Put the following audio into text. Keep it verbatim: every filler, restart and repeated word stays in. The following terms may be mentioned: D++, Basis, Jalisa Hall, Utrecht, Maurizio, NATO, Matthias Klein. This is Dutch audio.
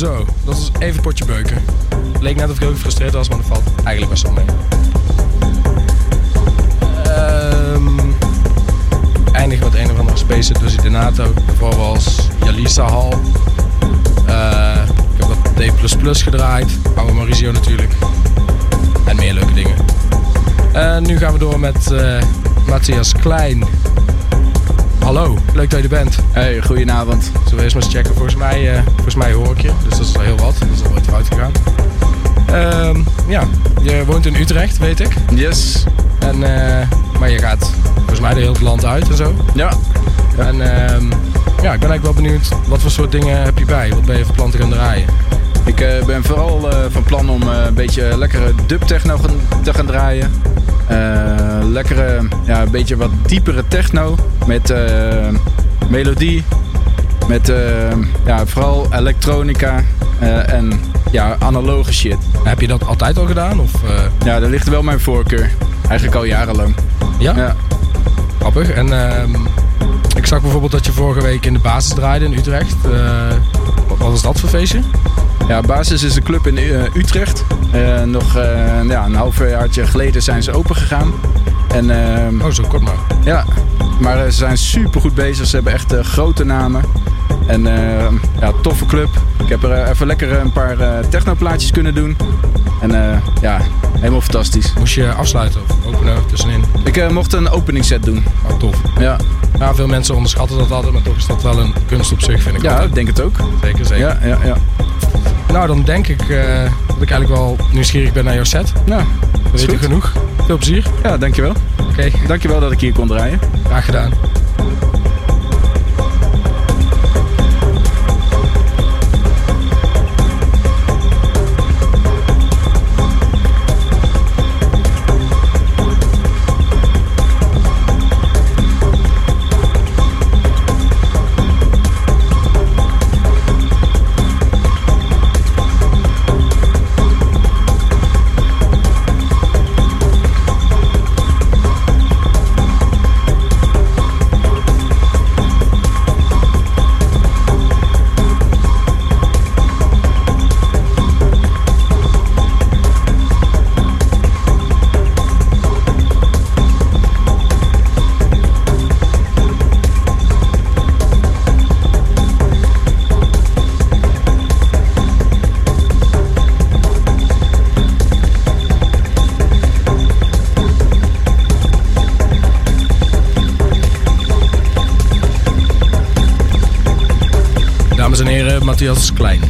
Zo, dat is even een potje beuken. Leek net of ik heel gefrustreerd was, maar dat valt eigenlijk best wel mee. Um, eindig met een of andere space tussen de NATO. Daarvoor was Jalisa Hall. Uh, ik heb wat D plus plus gedraaid. Oude Maurizio natuurlijk. En meer leuke dingen. Uh, nu gaan we door met uh, Matthias Klein. Hallo, leuk dat je er bent. Hey, goedenavond. Zullen we eerst maar eens checken? Volgens mij, uh, volgens mij hoor ik je, dus dat is al heel wat. Dat is al ooit fout gegaan. Uh, ja, je woont in Utrecht, weet ik. Yes. En, uh, maar je gaat volgens mij de hele land uit en zo. Ja. ja. En uh, ja, ik ben eigenlijk wel benieuwd, wat voor soort dingen heb je bij? Wat ben je van plan te gaan draaien? Ik uh, ben vooral uh, van plan om uh, een beetje lekkere dub techno te gaan draaien. Uh, lekkere, ja, een beetje wat diepere techno met uh, melodie, met uh, ja, vooral elektronica uh, en ja, analoge shit. Heb je dat altijd al gedaan? Of, uh... Ja, daar ligt wel mijn voorkeur. Eigenlijk al jarenlang. Ja? Ja. Grappig. En uh, ik zag bijvoorbeeld dat je vorige week in de Basis draaide in Utrecht. Uh, wat was dat voor feestje? Ja, Basis is een club in uh, Utrecht. Uh, nog uh, ja, een half jaartje geleden zijn ze open gegaan. En, uh, oh, zo kort maar. Ja, maar uh, ze zijn super goed bezig. Ze hebben echt uh, grote namen. En uh, ja, toffe club. Ik heb er uh, even lekker een paar uh, technoplaatjes kunnen doen. En uh, ja, helemaal fantastisch. Moest je afsluiten of openen tussenin? Ik uh, mocht een openingsset doen. Oh, tof. Ja. Ja, veel mensen onderschatten dat altijd, maar toch is dat wel een kunst op zich, vind ik. Ja, altijd. Ik denk het ook. Zeker, zeker. Ja, ja, ja. Nou, dan denk ik uh, dat ik eigenlijk wel nieuwsgierig ben naar jouw set. Nou, dat weet ik genoeg. Veel plezier. Ja, dankjewel. Oké. Okay. Dankjewel dat ik hier kon draaien. Graag gedaan. Dames en heren, Matthias Klein.